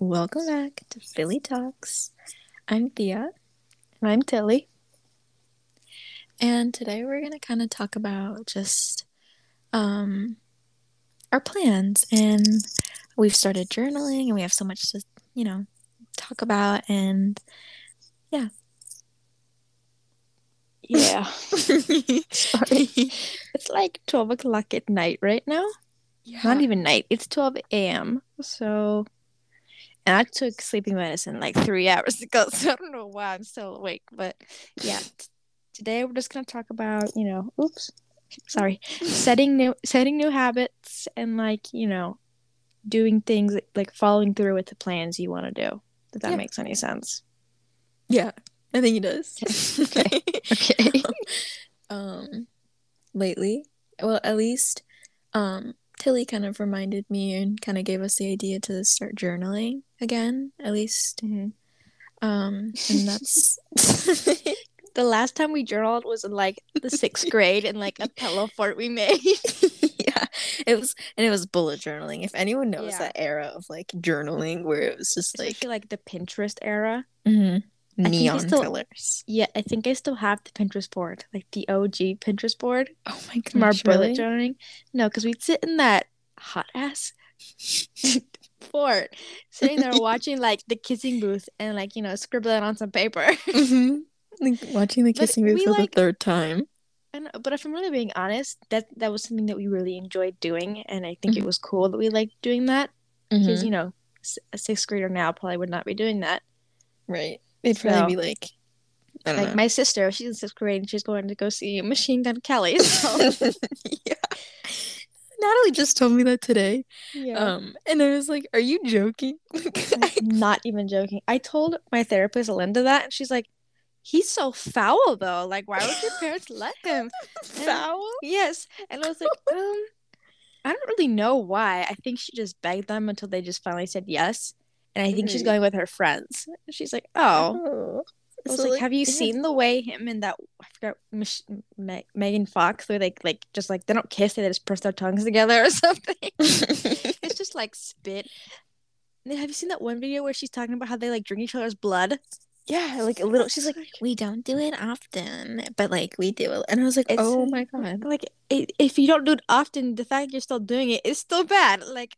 Welcome back to Philly Talks. I'm Thea. And I'm Tilly. And today we're going to kind of talk about just our plans. And we've started journaling and we have so much to, you know, talk about. And yeah. Sorry. It's like 12 o'clock at night right now. Yeah. Not even night. It's 12 a.m. So... And I took sleeping medicine like 3 hours ago, so I don't know why I'm still awake. But yeah, today we're just going to talk about, you know, setting new habits and like, you know, doing things like following through with the plans you want to do. If that makes any sense. Yeah, I think it does. Okay. Lately, well, at least, Tilly kind of reminded me and kind of gave us the idea to start journaling again, at least. Mm-hmm. And that's the last time we journaled was in like the sixth grade in like a pillow fort we made. Yeah, it was bullet journaling. If anyone knows that era of like journaling where it was just like the Pinterest era, mm-hmm. Neon colors. Yeah, I think I still have the Pinterest board, like the OG Pinterest board. Oh my god, from our bullet journaling. No, because we'd sit in that hot ass fort, sitting there watching like the kissing booth and like, you know, scribbling on some paper. Mm-hmm. Like, watching the kissing booth for the third time. And but if I'm really being honest, that was something that we really enjoyed doing, and I think it was cool that we liked doing that because you know, a sixth grader now probably would not be doing that. Right, it'd probably be like, I don't know. My sister, she's in sixth grade and she's going to go see Machine Gun Kelly. So. Yeah. Natalie just told me that today. Yeah. And I was like, are you joking? I'm not even joking. I told my therapist, Linda, that. And she's like, he's so foul, though. Like, why would your parents let him? Foul? Yes. And I was like, I don't really know why. I think she just begged them until they just finally said yes. And I think she's going with her friends. And she's like, oh. I was so like, have you seen the way him and that, I forgot, Megan Fox, where they just like, they don't kiss, they just press their tongues together or something. It's just like spit. And then have you seen that one video where she's talking about how they like drink each other's blood? Yeah, like a little, she's like, we don't do it often, but like we do it. And I was like, oh my god. Like, if you don't do it often, the fact you're still doing it is still bad. Like,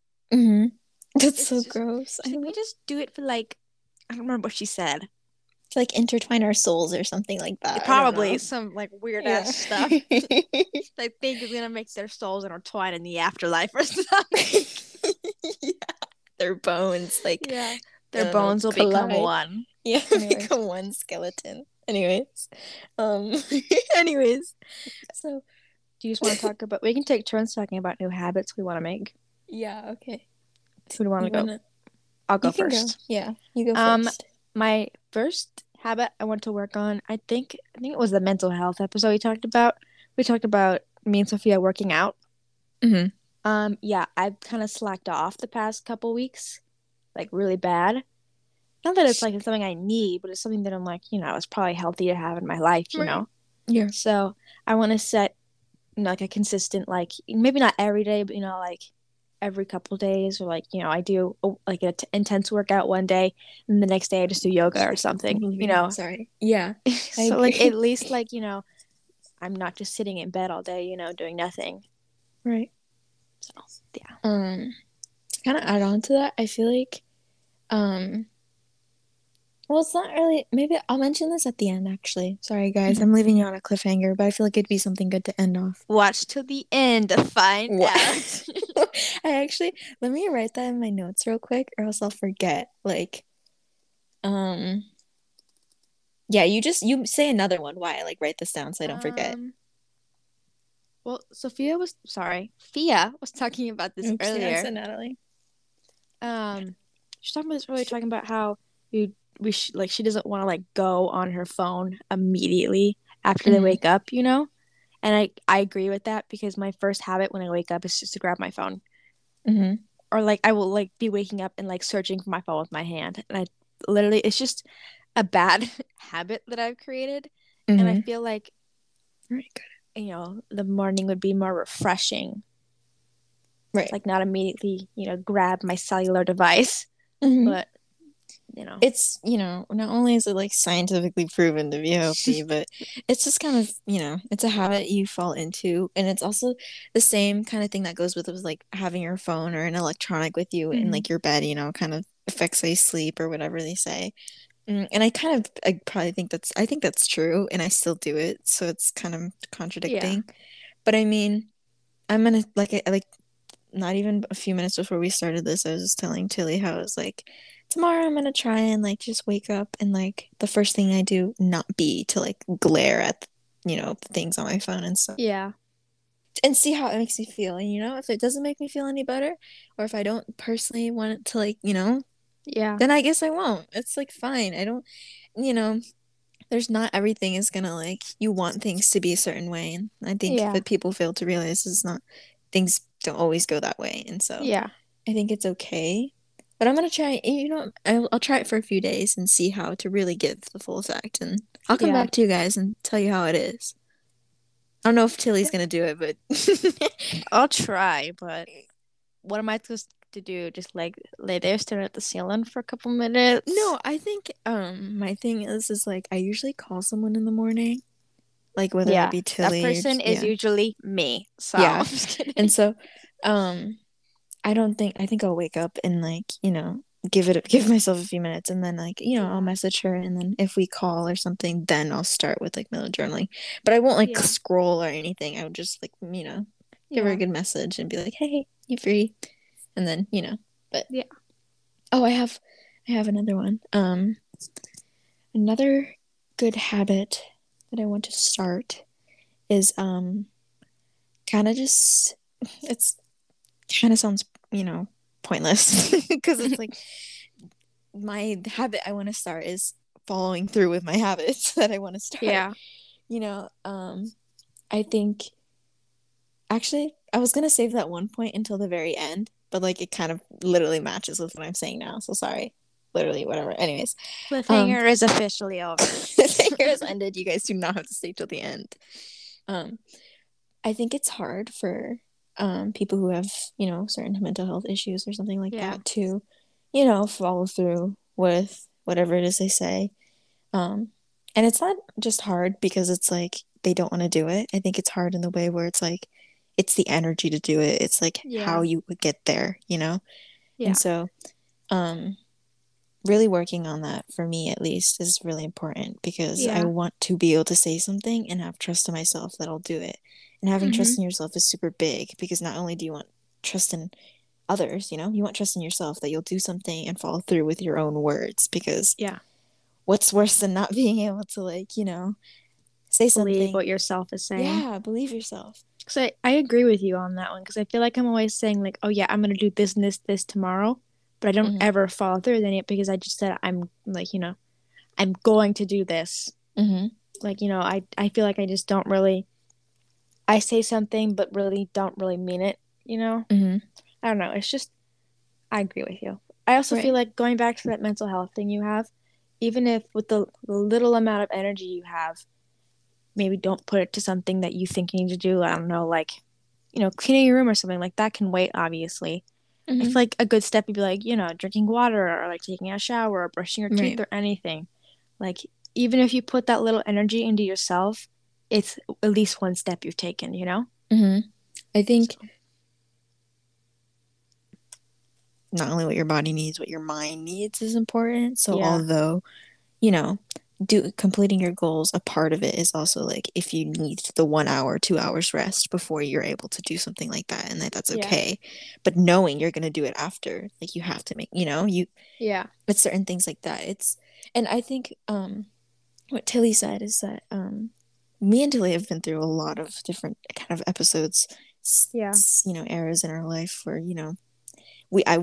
that's so just gross. Can we just do it for like, I don't remember what she said. To like intertwine our souls or something like that. Probably some like weird ass stuff. I think is gonna make their souls intertwine in the afterlife or something. Yeah. Their bones, like their bones will collide. Become one. Yeah, become one skeleton. Anyways. So do you just want to talk about? We can take turns talking about new habits we want to make. Yeah. Okay. Who do you want to go? I'll go first. Go. Yeah, you go first. My first habit I want to work on, I think it was the mental health episode we talked about. We talked about me and Sophia working out. Mm-hmm. Yeah, I've kind of slacked off the past couple weeks, like really bad. Not that it's like it's something I need, but it's something that I'm like, you know, it's probably healthy to have in my life, you know? Yeah. So I want to set, you know, like a consistent, like maybe not every day, but, you know, like every couple days, or like, you know, I do like an intense workout one day and the next day I just do yoga or something, you know. Sorry. Yeah. So like at least like, you know, I'm not just sitting in bed all day, you know, doing nothing. Right. So yeah. To kind of add on to that, I feel like well, it's not really, maybe I'll mention this at the end actually. Sorry guys, I'm leaving you on a cliffhanger, but I feel like it'd be something good to end off. Watch till the end to find out. I actually, let me write that in my notes real quick or else I'll forget. Like, yeah, you say another one. Why? Like, write this down so I don't forget. Well, Thea was talking about this earlier. Yeah, so Natalie. She's talking about this earlier, talking about how she doesn't want to like go on her phone immediately after they wake up, you know? And I agree with that because my first habit when I wake up is just to grab my phone. Mm-hmm. Or, like, I will, like, be waking up and, like, searching for my phone with my hand. And I literally – it's just a bad habit that I've created. Mm-hmm. And I feel like, you know, the morning would be more refreshing. Right. Like, not immediately, you know, grab my cellular device Mm-hmm. But, you know. It's, you know, not only is it, like, scientifically proven to be healthy, but it's just kind of, you know, it's a habit you fall into. And it's also the same kind of thing that goes with it, was, like, having your phone or an electronic with you in, like, your bed, you know, kind of affects how you sleep or whatever they say. And I kind of, I think that's true, and I still do it, so it's kind of contradicting. Yeah. But I mean, I'm gonna, like, not even a few minutes before we started this, I was just telling Tilly how I was like, tomorrow I'm gonna try and, like, just wake up and, like, the first thing I do not be to, like, glare at, you know, the things on my phone and stuff. Yeah. And see how it makes me feel, and, you know, if it doesn't make me feel any better, or if I don't personally want it to, like, you know. Yeah. Then I guess I won't. It's, like, fine. I don't, you know, there's not everything is going to, like, you want things to be a certain way. And I think that people fail to realize it's not, things don't always go that way. And so I think it's okay. But I'm going to try, you know, I'll try it for a few days and see how to really give the full effect. And I'll come back to you guys and tell you how it is. I don't know if Tilly's going to do it, but I'll try. But what am I supposed to do? Just, like, lay there, stare at the ceiling for a couple minutes? No, I think my thing is like, I usually call someone in the morning, like, whether it be Tilly, that person is usually me, so I'm just kidding. And so I think I'll wake up and, like, you know, give myself a few minutes, and then, like, you know, I'll message her, and then if we call or something, then I'll start with, like, middle journaling. But I won't, like, scroll or anything. I would just, like, you know, give her a good message and be like, hey, you free? And then, you know, but yeah. Oh, I have another one. Another good habit that I want to start is kind of just, it's kind of sounds, you know, pointless, because it's like my habit I want to start is following through with my habits that I want to start. Yeah. You know, I think actually I was going to save that one point until the very end, but, like, it kind of literally matches with what I'm saying now. So sorry. Literally, whatever. Anyways. Cliffhanger is officially over. Cliffhanger has ended. You guys do not have to stay till the end. I think it's hard for people who have, you know, certain mental health issues or something like that to, you know, follow through with whatever it is they say. And it's not just hard because it's, like, they don't want to do it. I think it's hard in the way where it's, like, it's the energy to do it. It's like how you would get there, you know? Yeah. And so really working on that, for me at least, is really important, because I want to be able to say something and have trust in myself that I'll do it. And having trust in yourself is super big, because not only do you want trust in others, you know, you want trust in yourself that you'll do something and follow through with your own words, because what's worse than not being able to, like, you know, say something. Believe what yourself is saying. Yeah, believe yourself. So I agree with you on that one, because I feel like I'm always saying, like, oh, yeah, I'm going to do this and this tomorrow, but I don't ever follow through with it, because I just said I'm, like, you know, I'm going to do this. Mm-hmm. Like, you know, I feel like I just don't really – I say something but really don't really mean it, you know? Mm-hmm. I don't know. It's just – I agree with you. I also feel like, going back to that mental health thing you have, even if with the little amount of energy you have, maybe don't put it to something that you think you need to do. I don't know, like, you know, cleaning your room or something like that can wait, obviously. Mm-hmm. I feel like a good step would be, like, you know, drinking water, or, like, taking a shower, or brushing your teeth, or anything. Like, even if you put that little energy into yourself, it's at least one step you've taken, you know? Mm-hmm. I think not only what your body needs, what your mind needs is important. So although, you know, completing your goals, a part of it is also, like, if you need the 1 hour, 2 hours rest before you're able to do something like that, and that's okay. But knowing you're going to do it after, like, you have to make, you know, you with certain things like that. It's, and I think what Tilly said is that me and Tilly have been through a lot of different kind of episodes, you know, eras in our life where, you know, we've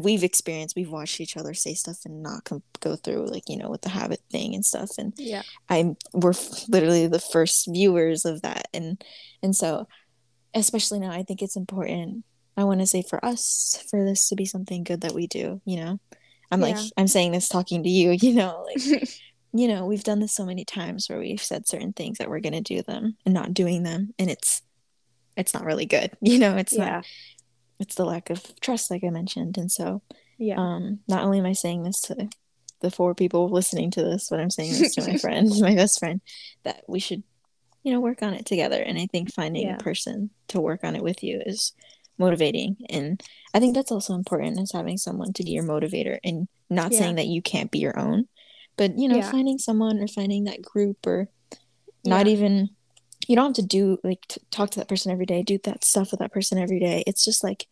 watched each other say stuff and not go through, like, you know, with the habit thing and stuff, and we're literally the first viewers of that, and so especially now, I think it's important. I want to say for us, for this to be something good that we do, you know, I'm saying this talking to you, you know, like, you know, we've done this so many times where we've said certain things that we're gonna do them and not doing them, and it's not really good, you know, it's not. It's the lack of trust, like I mentioned. And so Yeah. Not only am I saying this to the four people listening to this, but I'm saying this to my friend, my best friend, that we should, you know, work on it together. And I think finding a person to work on it with you is motivating. And I think that's also important, is having someone to be your motivator, and not saying that you can't be your own, but, you know, finding someone or finding that group, or not even, you don't have to do like talk to that person every day, do that stuff with that person every day. It's just like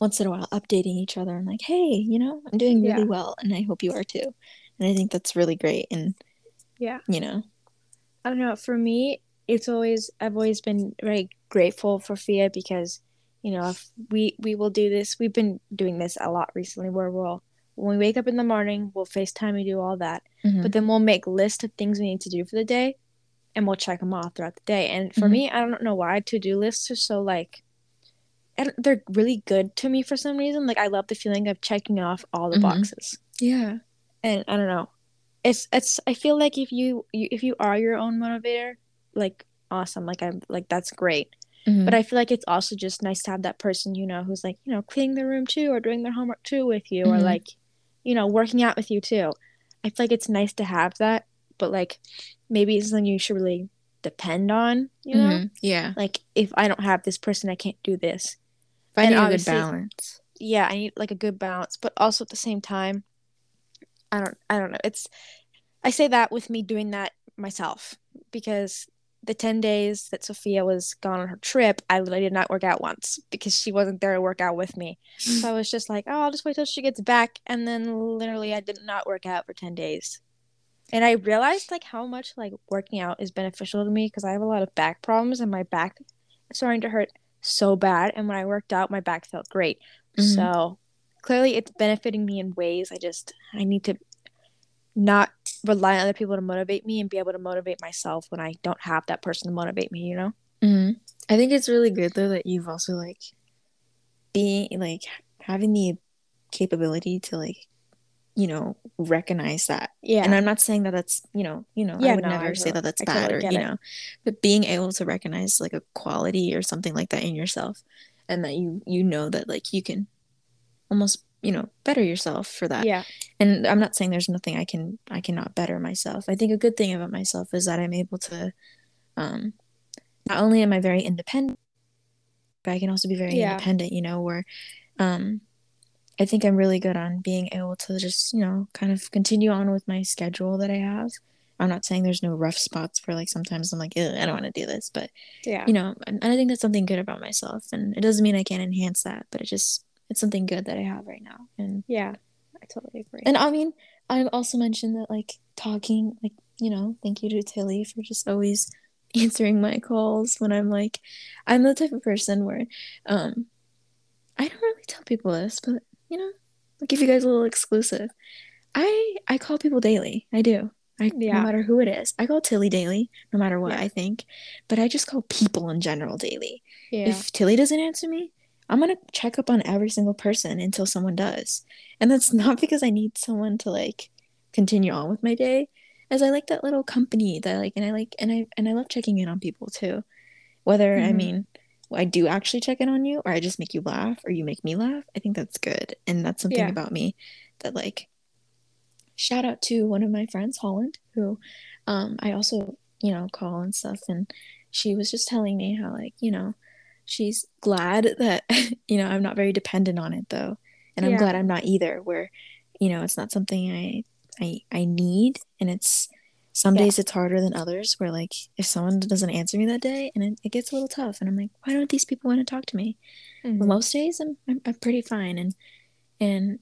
once in a while updating each other and like, hey, you know, I'm doing really well, and I hope you are too. And I think that's really great. And you know, I don't know, for me, it's always, I've always been very grateful for Fia, because, you know, if we will do this, we've been doing this a lot recently, where we'll, when we wake up in the morning, we'll FaceTime and do all that. Mm-hmm. But then we'll make lists of things we need to do for the day, and we'll check them off throughout the day. And for me, I don't know why to-do lists are so, like, and they're really good to me for some reason. Like, I love the feeling of checking off all the boxes. Yeah. And I don't know. It's I feel like if you are your own motivator, like, awesome. Like, I'm like, that's great. Mm-hmm. But I feel like it's also just nice to have that person, you know, who's like, you know, cleaning their room too, or doing their homework too with you, or like, you know, working out with you too. I feel like it's nice to have that, but like, maybe it's something you should really depend on, you know? Yeah. Like, if I don't have this person, I can't do this. But I need a good balance. Yeah, I need like a good balance, but also at the same time, I don't know. It's, I say that with me doing that myself, because the 10 days that Sophia was gone on her trip, I literally did not work out once, because she wasn't there to work out with me. So I was just like, oh, I'll just wait till she gets back. And then literally I did not work out for 10 days. And I realized like how much like working out is beneficial to me, because I have a lot of back problems, and my back is starting to hurt so bad. And when I worked out, my back felt great. Mm-hmm. So clearly it's benefiting me in ways. I need to not rely on other people to motivate me, and be able to motivate myself when I don't have that person to motivate me, you know? Mm-hmm. I think it's really good though that you've also like being like having the capability to like, you know, recognize that. Yeah. And I'm not saying that that's, you know, yeah, I would never say that that's bad, or, you know, but being able to recognize like a quality or something like that in yourself, and that you know that like you can almost, you know, better yourself for that. Yeah. And I'm not saying there's nothing I cannot better myself. I think a good thing about myself is that I'm able to, not only am I very independent, but I can also be very independent, you know, where, I think I'm really good on being able to just, you know, kind of continue on with my schedule that I have. I'm not saying there's no rough spots where like sometimes I'm like, I don't want to do this, but yeah, you know, and I think that's something good about myself, and it doesn't mean I can't enhance that, but it just, it's something good that I have right now. And yeah, I totally agree. And I mean, I've also mentioned that like talking, like, you know, thank you to Tilly for just always answering my calls when I'm like, I'm the type of person where I don't really tell people this, but you know, I'll give you guys a little exclusive. I call people daily. I do. No matter who it is. I call Tilly daily, no matter what I think. But I just call people in general daily. Yeah. If Tilly doesn't answer me, I'm going to check up on every single person until someone does. And that's not because I need someone to, like, continue on with my day, as I like that little company that, I love checking in on people, too. Whether, I mean, I do actually check in on you, or I just make you laugh, or you make me laugh. I think that's good. And that's something about me that, like, shout out to one of my friends, Holland, who I also, you know, call and stuff. And she was just telling me how, like, you know, she's glad that, you know, I'm not very dependent on it, though. And I'm glad I'm not either, where, you know, it's not something I need. And it's some days it's harder than others, where, like, if someone doesn't answer me that day, and it gets a little tough, and I'm like, why don't these people want to talk to me? Well, most days I'm pretty fine. And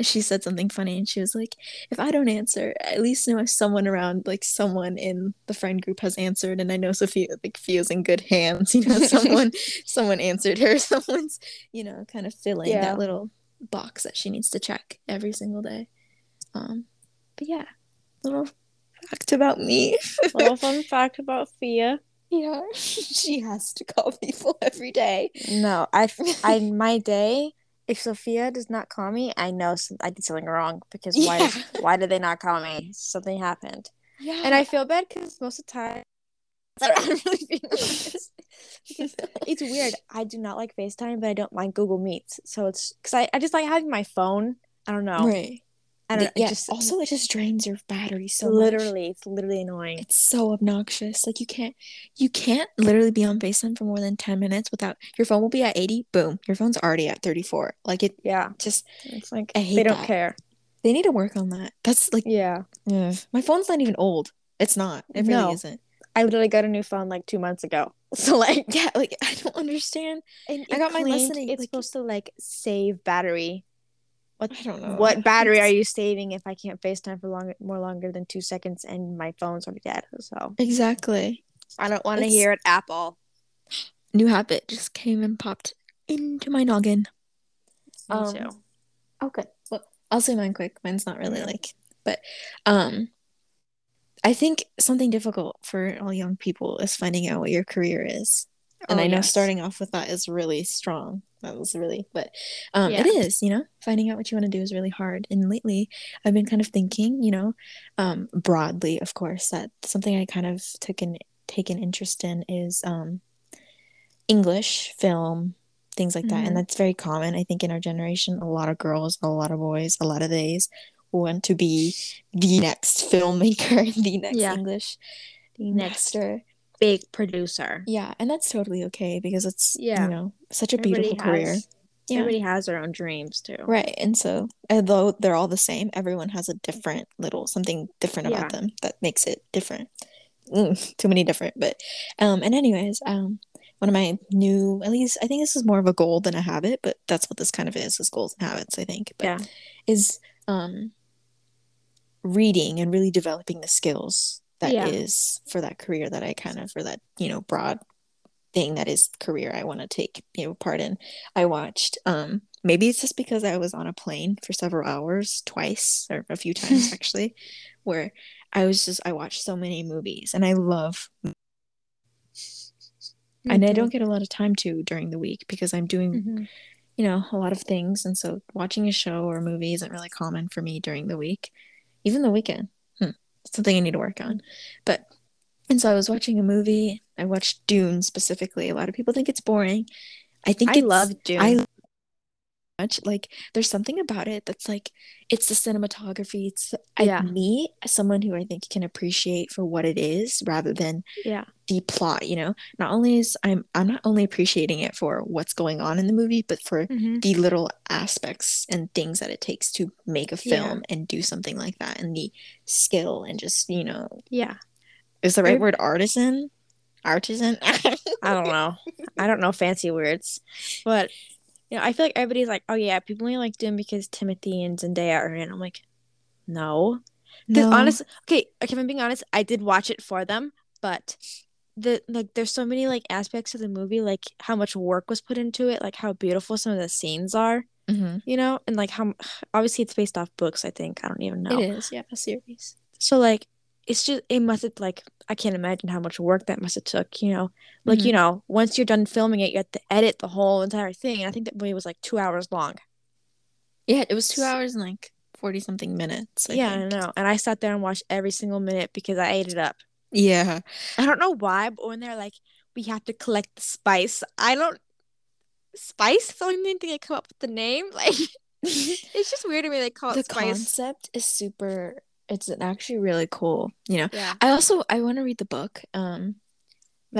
she said something funny, and she was like, if I don't answer, at least know if someone around, like someone in the friend group has answered, and I know Sophia, like, feels in good hands, you know, someone answered her, someone's, you know, kind of filling that little box that she needs to check every single day. But yeah, little fact about me. Little fun fact about Sophia. Yeah, she has to call people every day. No, I my day, if Sophia does not call me, I know I did something wrong, because why did they not call me? Something happened. Yeah. And I feel bad, because most of the time, I'm really being honest. It's weird. I do not like FaceTime, but I don't like Google Meets. So it's because I just like having my phone I don't know. Right. I don't know. Yeah, it just drains your battery so much. Literally, it's literally annoying. It's so obnoxious. Like, you can't literally be on FaceTime for more than 10 minutes without, your phone will be at 80, boom. Your phone's already at 34. Like, it, yeah. Just, it's like, I hate that. Care. They need to work on that. That's like, yeah. Ugh. My phone's not even old. It's not. It really isn't. I literally got a new phone like 2 months ago. So like, yeah, like I don't understand. And I got my listening. It's like, supposed to like save battery. What I don't know. What battery are you saving if I can't FaceTime for longer than 2 seconds and my phone's already dead? So exactly. I don't want to hear it. Apple. New habit just came and popped into my noggin. Me too. Oh, good. Well, I'll say mine quick. Mine's not really like, but I think something difficult for all young people is finding out what your career is. And I know starting off with that is really strong. That was really, but It is, you know, finding out what you want to do is really hard. And lately I've been kind of thinking, you know, broadly, of course, that something I kind of take an interest in is English, film, things like that. Mm-hmm. And that's very common. I think in our generation, a lot of girls, a lot of boys, a lot of days want to be the next filmmaker, the next English, the next big producer. Yeah, and that's totally okay because it's, you know, such a beautiful career. Yeah. Everybody has their own dreams too. Right, and so although they're all the same, everyone has a different little, something different about them that makes it different. Too many different, but, and anyways, one of my new, at least, I think this is more of a goal than a habit, but that's what this kind of is goals and habits, I think. But is reading and really developing the skills that is for that career that I kind of, for that, you know, broad thing that is career I want to take, you know, part in. I watched, maybe it's just because I was on a plane for several hours twice or a few times actually, where I watched so many movies and I love, and I don't get a lot of time to during the week because I'm doing, you know, a lot of things. And so watching a show or a movie isn't really common for me during the week, even the weekend. Something I need to work on. But, and so I was watching a movie. I watched Dune specifically. A lot of people think it's boring. I love Dune. I love it much. Like, there's something about it that's like, it's the cinematography. It's me, as someone who I think can appreciate for what it is rather than the plot, you know? Not only is I'm not only appreciating it for what's going on in the movie, but for the little aspects and things that it takes to make a film and do something like that, and the skill and just, you know, is the right word artisan? I don't know fancy words, but you know, I feel like everybody's like, oh yeah, people only like Dune because Timothy and Zendaya are in. I'm like, no. Because honestly, okay, if I'm being honest, I did watch it for them, but there's so many like aspects of the movie, like how much work was put into it, like how beautiful some of the scenes are, you know, and like how obviously it's based off books, I think. I don't even know. It is, a series. So like, it's just, it must have, like, I can't imagine how much work that must have took, you know. Like, you know, once you're done filming it, you have to edit the whole entire thing. And I think that movie was, like, 2 hours long. Yeah, it was 2 hours and, like, 40-something minutes, I think. I know. And I sat there and watched every single minute because I ate it up. Yeah. I don't know why, but when they're like, we have to collect the spice. Spice? It's the only thing I come up with the name. Like, it's just weird to me they call it spice. The concept is super... It's actually really cool, you know. Yeah. I want to read the book. That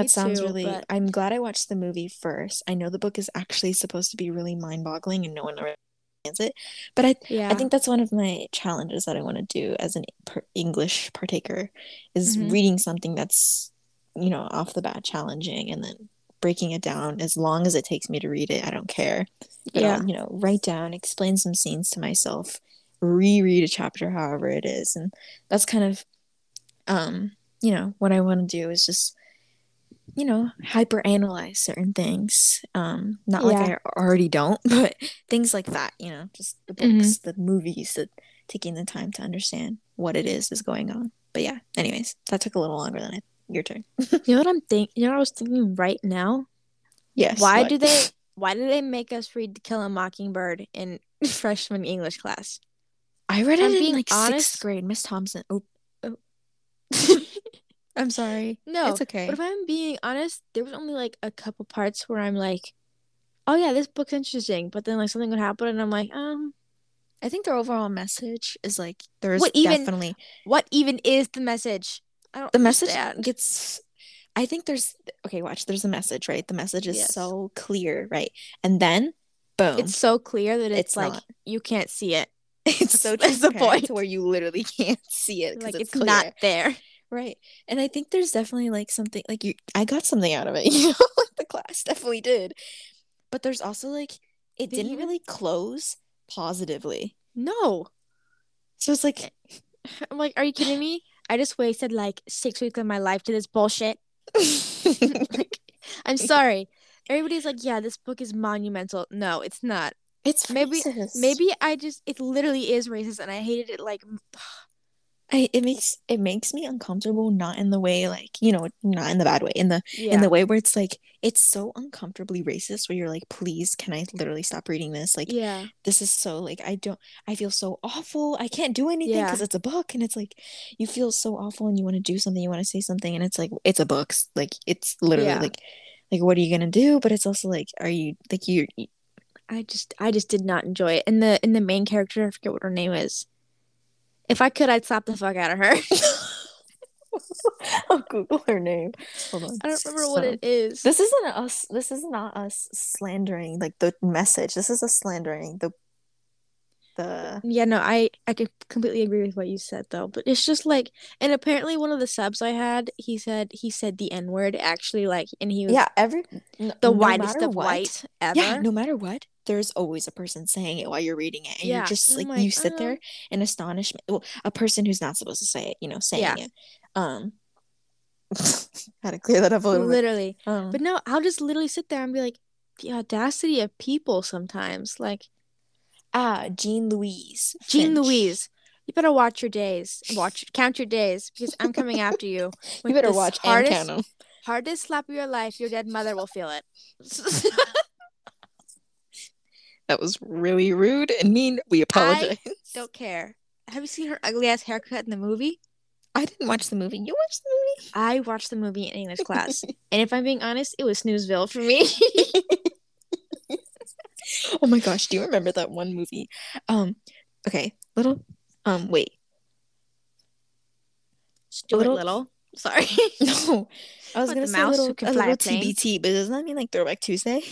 sounds really. But... I'm glad I watched the movie first. I know the book is actually supposed to be really mind-boggling, and no one understands it. But I think that's one of my challenges that I want to do as an English partaker is reading something that's, you know, off the bat challenging, and then breaking it down. As long as it takes me to read it, I don't care. But I'll, you know, write down, explain some scenes to myself. Reread a chapter however it is, and that's kind of you know what I want to do is just, you know, hyper analyze certain things, not like I already don't, but things like that, you know, just the books, the movies, that taking the time to understand what it is going on. But yeah, anyways, that took a little longer than your turn. You know what I'm thinking, you know what I was thinking right now? Yes. Why do they make us read To Kill a Mockingbird in freshman English class? I read it in like sixth grade, Miss Thompson. Oh. I'm sorry. No, it's okay. But if I'm being honest, there was only like a couple parts where I'm like, "Oh yeah, this book's interesting," but then like something would happen, and I'm like, I think their overall message is like there is definitely. What even is the message? I don't. The message gets. I think there's watch. There's a message, right? The message is so clear, right? And then, boom! It's so clear that it's like not. You can't see it. It's so disappointing where you literally can't see it because it's not there. Right. And I think there's definitely like something like I got something out of it, you know, like the class definitely did. But there's also like it didn't really close positively. No. So it's like I'm like, are you kidding me? I just wasted like 6 weeks of my life to this bullshit. Like, I'm sorry. Everybody's like, yeah, this book is monumental. No, it's not. It's racist. Maybe it literally is racist, and I hated it. Like, it makes me uncomfortable, not in the way like, you know, not in the bad way, in the way where it's like it's so uncomfortably racist where you're like, please, can I literally stop reading this? Like, yeah, this is so like I feel so awful. I can't do anything because it's a book, and it's like you feel so awful, and you want to do something, you want to say something, and it's like it's a book, like it's literally like what are you gonna do? But it's also like, are you like you? I just did not enjoy it. And the main character, I forget what her name is. If I could, I'd slap the fuck out of her. I'll Google her name. Hold on. I don't remember what it is. This is not us slandering like the message. This is us slandering the Yeah, no, I could completely agree with what you said though. But it's just like, and apparently one of the subs I had, he said the N-word actually, like, and he was the whitest of white ever. Yeah, no matter what. There's always a person saying it while you're reading it, and you're just like, you sit there in astonishment. Well, a person who's not supposed to say it, you know, saying it. Had to clear that up a little bit. Literally. But no, I'll just literally sit there and be like, the audacity of people sometimes. Like, Jean Louise. You better watch your days. Count your days, because I'm coming after you. You better watch and count them. Hardest slap of your life, your dead mother will feel it. That was really rude and mean. We apologize. I don't care. Have you seen her ugly ass haircut in the movie? I didn't watch the movie. You watched the movie? I watched the movie in English class. And if I'm being honest, it was Snoozeville for me. Oh my gosh, do you remember that one movie? Little? Sorry. No. I was going to say little TBT, but doesn't that mean like Throwback Tuesday?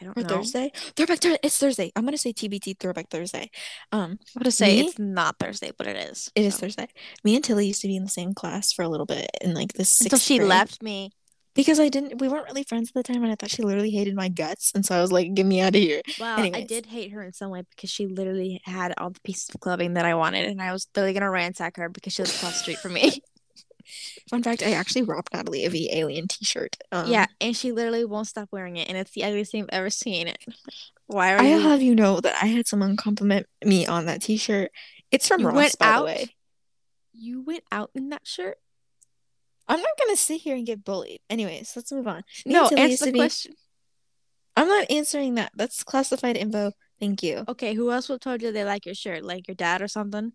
I don't know. Thursday? Throwback Thursday. It's Thursday. I'm going to say TBT Throwback Thursday. I'm going to say it's not Thursday, but it is. It is Thursday. Me and Tilly used to be in the same class for a little bit in like the 6th grade. Until she left me. Because we weren't really friends at the time, and I thought she literally hated my guts. And so I was like, get me out of here. Wow. Anyways. I did hate her in some way because she literally had all the pieces of clothing that I wanted. And I was literally going to ransack her because she was across the street from me. Fun fact, I actually robbed Natalie of the alien t-shirt. And she literally won't stop wearing it, and it's the ugliest thing I've ever seen. Why are I'll have you know that I had someone compliment me on that t-shirt. It's from Ross, by the way. You went out in that shirt? I'm not going to sit here and get bullied. Anyways, let's move on. No, answer the question. I'm not answering that. That's classified info. Thank you. Okay, who else would have told you they like your shirt? Like your dad or something?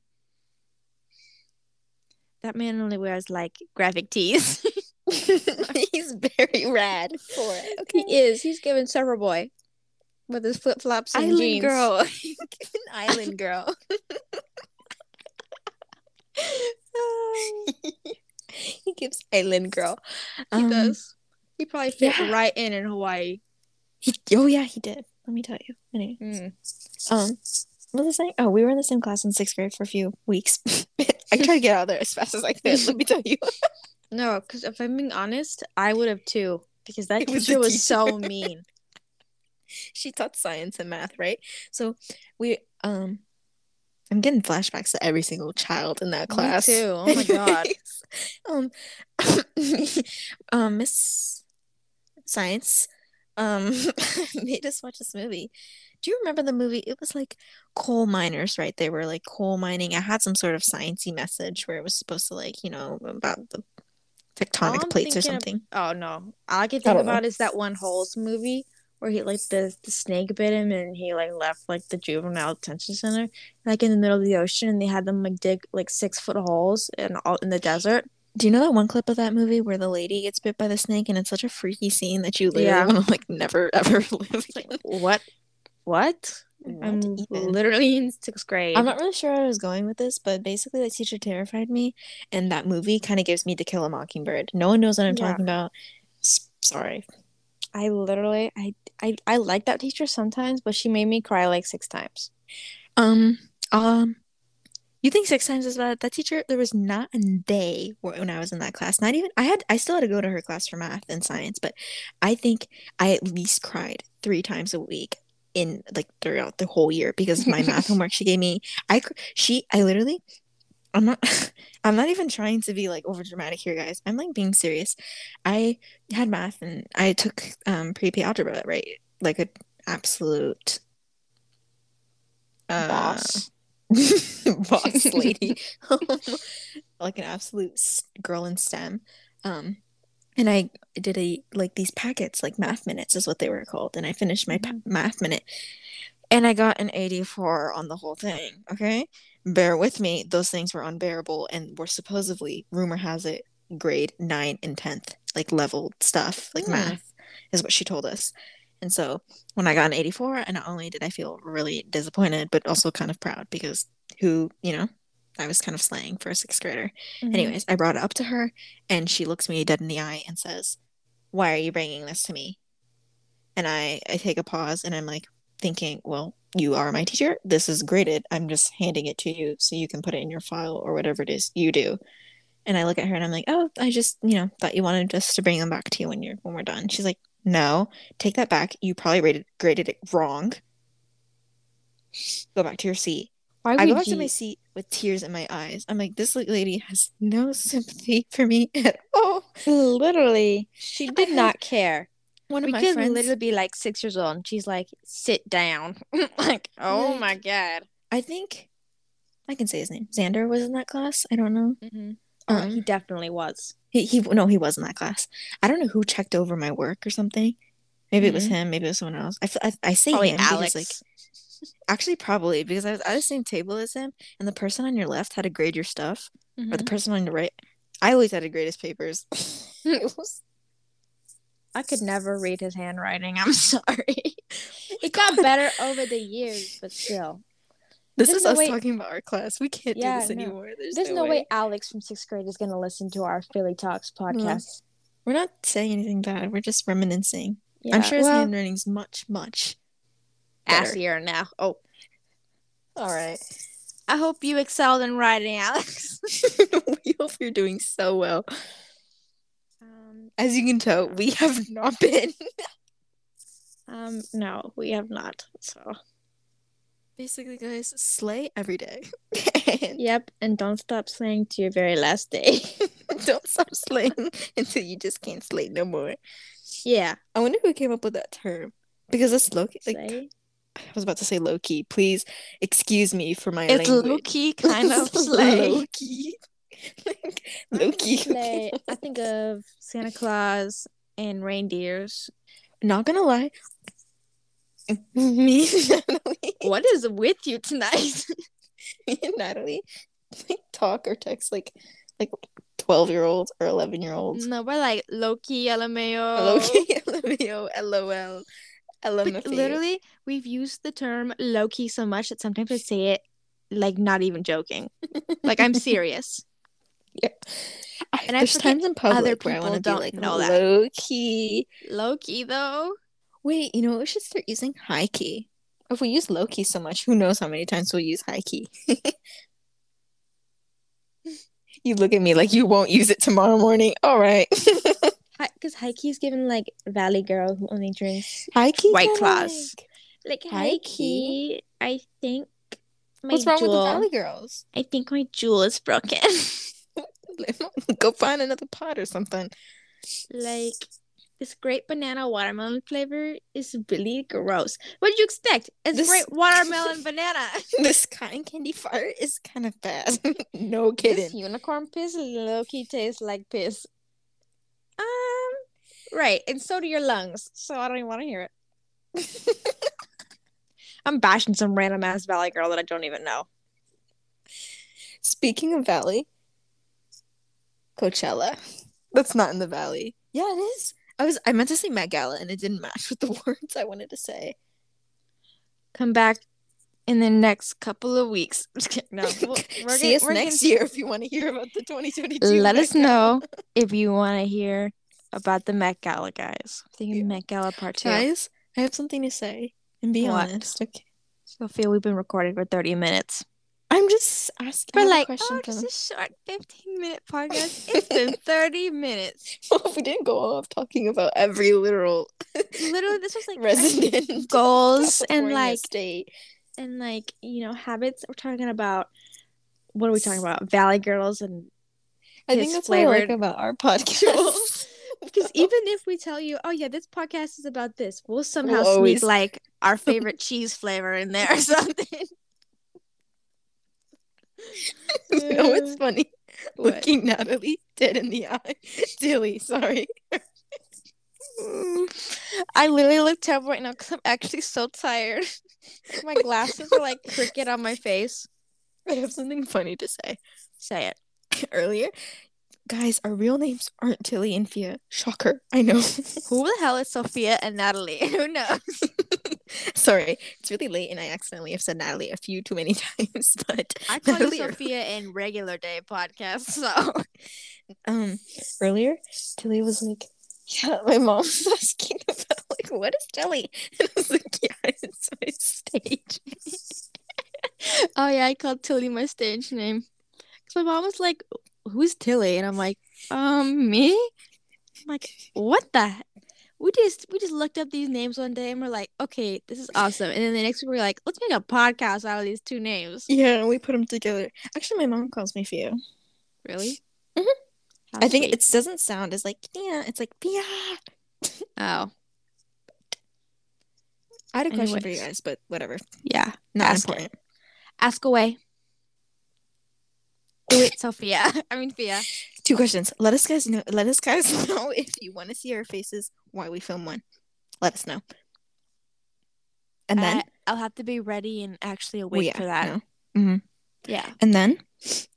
That man only wears, like, graphic tees. He's very rad for it. Okay. He is. He's giving Summerboy with his flip-flops and jeans. Island girl. He gives island girl. He does. He probably fit right in Hawaii. He did. Let me tell you. Anyway. What was I saying? Oh, we were in the same class in 6th grade for a few weeks. I tried to get out of there as fast as I could, let me tell you. No, because if I'm being honest, I would have too. Because that teacher was so mean. She taught science and math, right? So we, I'm getting flashbacks to every single child in that class. Me too. Oh my god. Miss Science made us watch this movie. Do you remember the movie? It was like coal miners, right? They were like coal mining. It had some sort of sciencey message where it was supposed to, like, you know, about the tectonic plates or something. All I can think about is that one Holes movie where he, like, the snake bit him and he, like, left, like, the juvenile detention center, like, in the middle of the ocean, and they had them, like, dig, like, 6-foot holes in the desert. Do you know that one clip of that movie where the lady gets bit by the snake, and it's such a freaky scene that you literally want to, like, never ever live again? What? I'm literally in 6th grade. I'm not really sure where I was going with this, but basically that teacher terrified me, and that movie kind of gives me To Kill a Mockingbird. No one knows what I'm talking about. Sorry. I literally, I like that teacher sometimes, but she made me cry like 6 times. You think 6 times is bad? That teacher, there was not a day when I was in that class. Not even, I still had to go to her class for math and science, but I think I at least cried 3 times a week in like throughout the whole year because of my math homework she gave me. I'm not even trying to be like over dramatic here, guys. I'm like being serious. I had math and I took pre-AP algebra, right? Like an absolute boss. Boss lady. Like an absolute girl in STEM. And I did these packets, like math minutes is what they were called, and I finished my math minute and I got an 84 on the whole thing. Okay, bear with me, those things were unbearable and were supposedly, rumor has it, grade 9 and 10th like level stuff, like math is what she told us. And so when I got an 84, and not only did I feel really disappointed, but also kind of proud because I was kind of slaying for a 6th grader. Mm-hmm. Anyways, I brought it up to her and she looks me dead in the eye and says, "Why are you bringing this to me?" And I take a pause and I'm like thinking, well, you are my teacher. This is graded. I'm just handing it to you so you can put it in your file or whatever it is you do. And I look at her and I'm like, "Oh, I just, thought you wanted us to bring them back to you when we're done." She's like, "No, take that back. You probably graded it wrong. Go back to your seat." I go back to my seat with tears in my eyes. I'm like, this lady has no sympathy for me at all. Literally, she did not care. One of my friends literally be like 6 years old, and she's like, "Sit down." Like, oh my god. I think I can say his name. Xander was in that class. I don't know. Mm-hmm. He definitely was. He was in that class. I don't know who checked over my work or something. Maybe it was him. Maybe it was someone else. I say probably him Alex. Because, actually, probably because I was at the same table as him, and the person on your left had to grade your stuff, or the person on your right. I always had to grade his papers. I could never read his handwriting. I'm sorry. It got better over the years, but still. There's is no us way... talking about our class. We can't do this anymore. There's no way Alex from 6th grade is going to listen to our Philly Talks podcast. We're not saying anything bad. We're just reminiscing. Yeah. I'm sure his handwriting's much, much assier now. Oh. All right. I hope you excelled in writing, Alex. We hope you're doing so well. As you can tell, we have not been. No, we have not. So basically, guys, slay every day. Yep, and don't stop slaying to your very last day. Don't stop slaying until you just can't slay no more. Yeah. I wonder who came up with that term. Because it's low-key. Like, I was about to say low-key. Please excuse me for my language. It's low-key kind of slay. Low-key. Like, low-key. Slay. I think of Santa Claus and reindeers. Not gonna lie. Me and Natalie. What is with you tonight? Me and Natalie like talk or text like 12-year-olds or 11-year-olds. No, we're like low-key LMAO. Low-key LMAO, LOL. But literally, we've used the term low-key so much that sometimes I say it like not even joking. Like, I'm serious. Yeah. And there's times in public other people where I want to be like low-key. Low-key, though. Wait, we should start using high-key. If we use low-key so much, who knows how many times we'll use high-key. You look at me like you won't use it tomorrow morning. All right. Because Haiki's given like Valley Girl who only drinks Haiki White Claws. Like Haiki, I think my What's wrong jewel, with the Valley Girls? I think my jewel is broken. Go find another pot or something. Like this grape banana watermelon flavor is really gross. What did you expect? It's grape watermelon banana. This cotton candy fart is kind of bad. No kidding. This unicorn piss low-key tastes like piss. Right, and so do your lungs, so I don't even want to hear it. I'm bashing some random ass Valley girl that I don't even know. Speaking of Valley, Coachella. That's not in the Valley. Yeah, it is. I meant to say Met Gala and it didn't match with the words I wanted to say. Come back in the next couple of weeks. I'm just kidding. No, we're next year if you want to hear about the 2022. Let us know if you want to hear about the Met Gala, guys. I'm thinking Met Gala part 2. Guys, I have something to say and be honest. Okay. Sophia, we've been recording for 30 minutes. I'm just asking for like, just a short 15-minute podcast. It's been 30 minutes. Well, we didn't go off talking about every literally this was like resident goals and like state and like, you know, habits. We're talking about what are we talking about? Valley Girls and I think that's flavored. What I like about our podcast. Because even if we tell you, oh yeah, this podcast is about this, we'll somehow sneak like our favorite cheese flavor in there or something. You know what's funny? What? Looking Natalie dead in the eye. Dilly, sorry. I literally look terrible right now because I'm actually so tired. My glasses are like cricket on my face. I have something funny to say. Say it. Earlier, guys, our real names aren't Tilly and Fia. Shocker, I know. Who the hell is Sophia and Natalie? Who knows? Sorry, it's really late and I accidentally have said Natalie a few too many times, but I call you Sophia in regular day podcasts, so earlier Tilly was like, yeah, my mom's asking about like what is Tilly? And I was like, yeah, it's my stage. Oh yeah, I called Tilly my stage name. My mom was like, who's Tilly? And I'm like, me? I'm like, what the heck? We just looked up these names one day and we're like, okay, this is awesome. And then the next week we're like, let's make a podcast out of these two names. Yeah, and we put them together. Actually, my mom calls me Fia. Really? Mm-hmm. I think it doesn't sound as like, yeah, it's like, Fia. Oh. I had a question for you guys, but whatever. Yeah. Not important. Ask away. Do it, Sophia. I mean, Fia. Two questions. Let us guys know if you want to see our faces while we film one. Let us know. And then I'll have to be ready and actually awake for that. No. Mm-hmm. Yeah. And then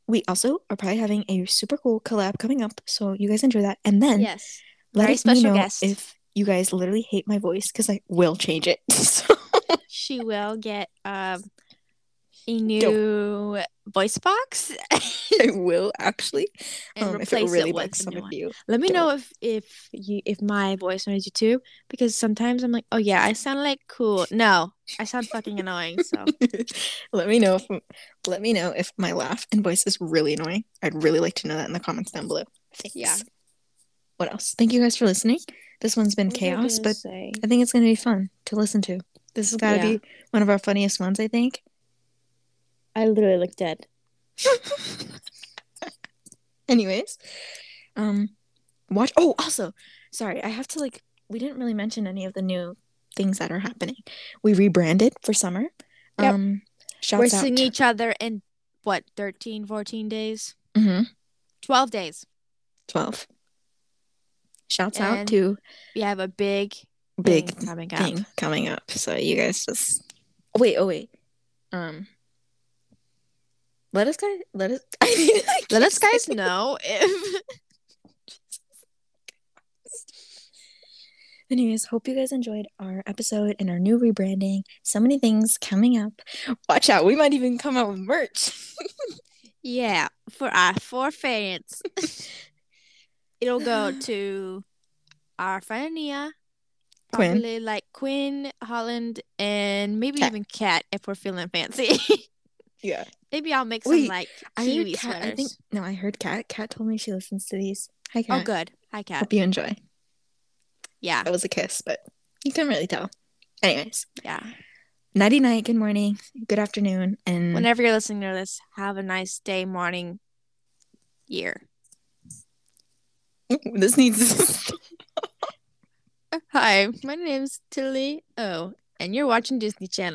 we also are probably having a super cool collab coming up, so you guys enjoy that. And then let us know if you guys literally hate my voice because I will change it. So. She will get a new voice box. I will actually, and replace if it really bugs some of you. Let me know if my voice annoys you too, because sometimes I'm like, oh yeah, I sound like cool. No, I sound fucking annoying. So let me know if my laugh and voice is really annoying. I'd really like to know that in the comments down below. Thanks. Yeah. What else? Thank you guys for listening. This one's been chaos, but I think it's gonna be fun to listen to. This has got to be one of our funniest ones, I think. I literally look dead. Anyways, watch. Oh, also, sorry, I have to we didn't really mention any of the new things that are happening. We rebranded for summer. Yep. We're seeing each other in 13-14 days? Mm-hmm. 12 days. 12. Shouts out to. We have a big thing coming up. So you guys just wait. Let us guys know if. Anyways, hope you guys enjoyed our episode and our new rebranding. So many things coming up. Watch out, we might even come out with merch. Yeah, for our four fans. It'll go to our friend Nia, probably Quinn, Holland, and maybe even Cat if we're feeling fancy. Yeah. Maybe I'll make some kiwi sweaters. I heard Kat. Kat told me she listens to these. Hi, Kat. Oh, good. Hi, Kat. Hope you enjoy. Yeah. That was a kiss, but you couldn't really tell. Anyways. Yeah. Nighty night. Good morning. Good afternoon. And whenever you're listening to this, have a nice day, morning, year. This needs. Hi, my name's Tilly O, and you're watching Disney Channel.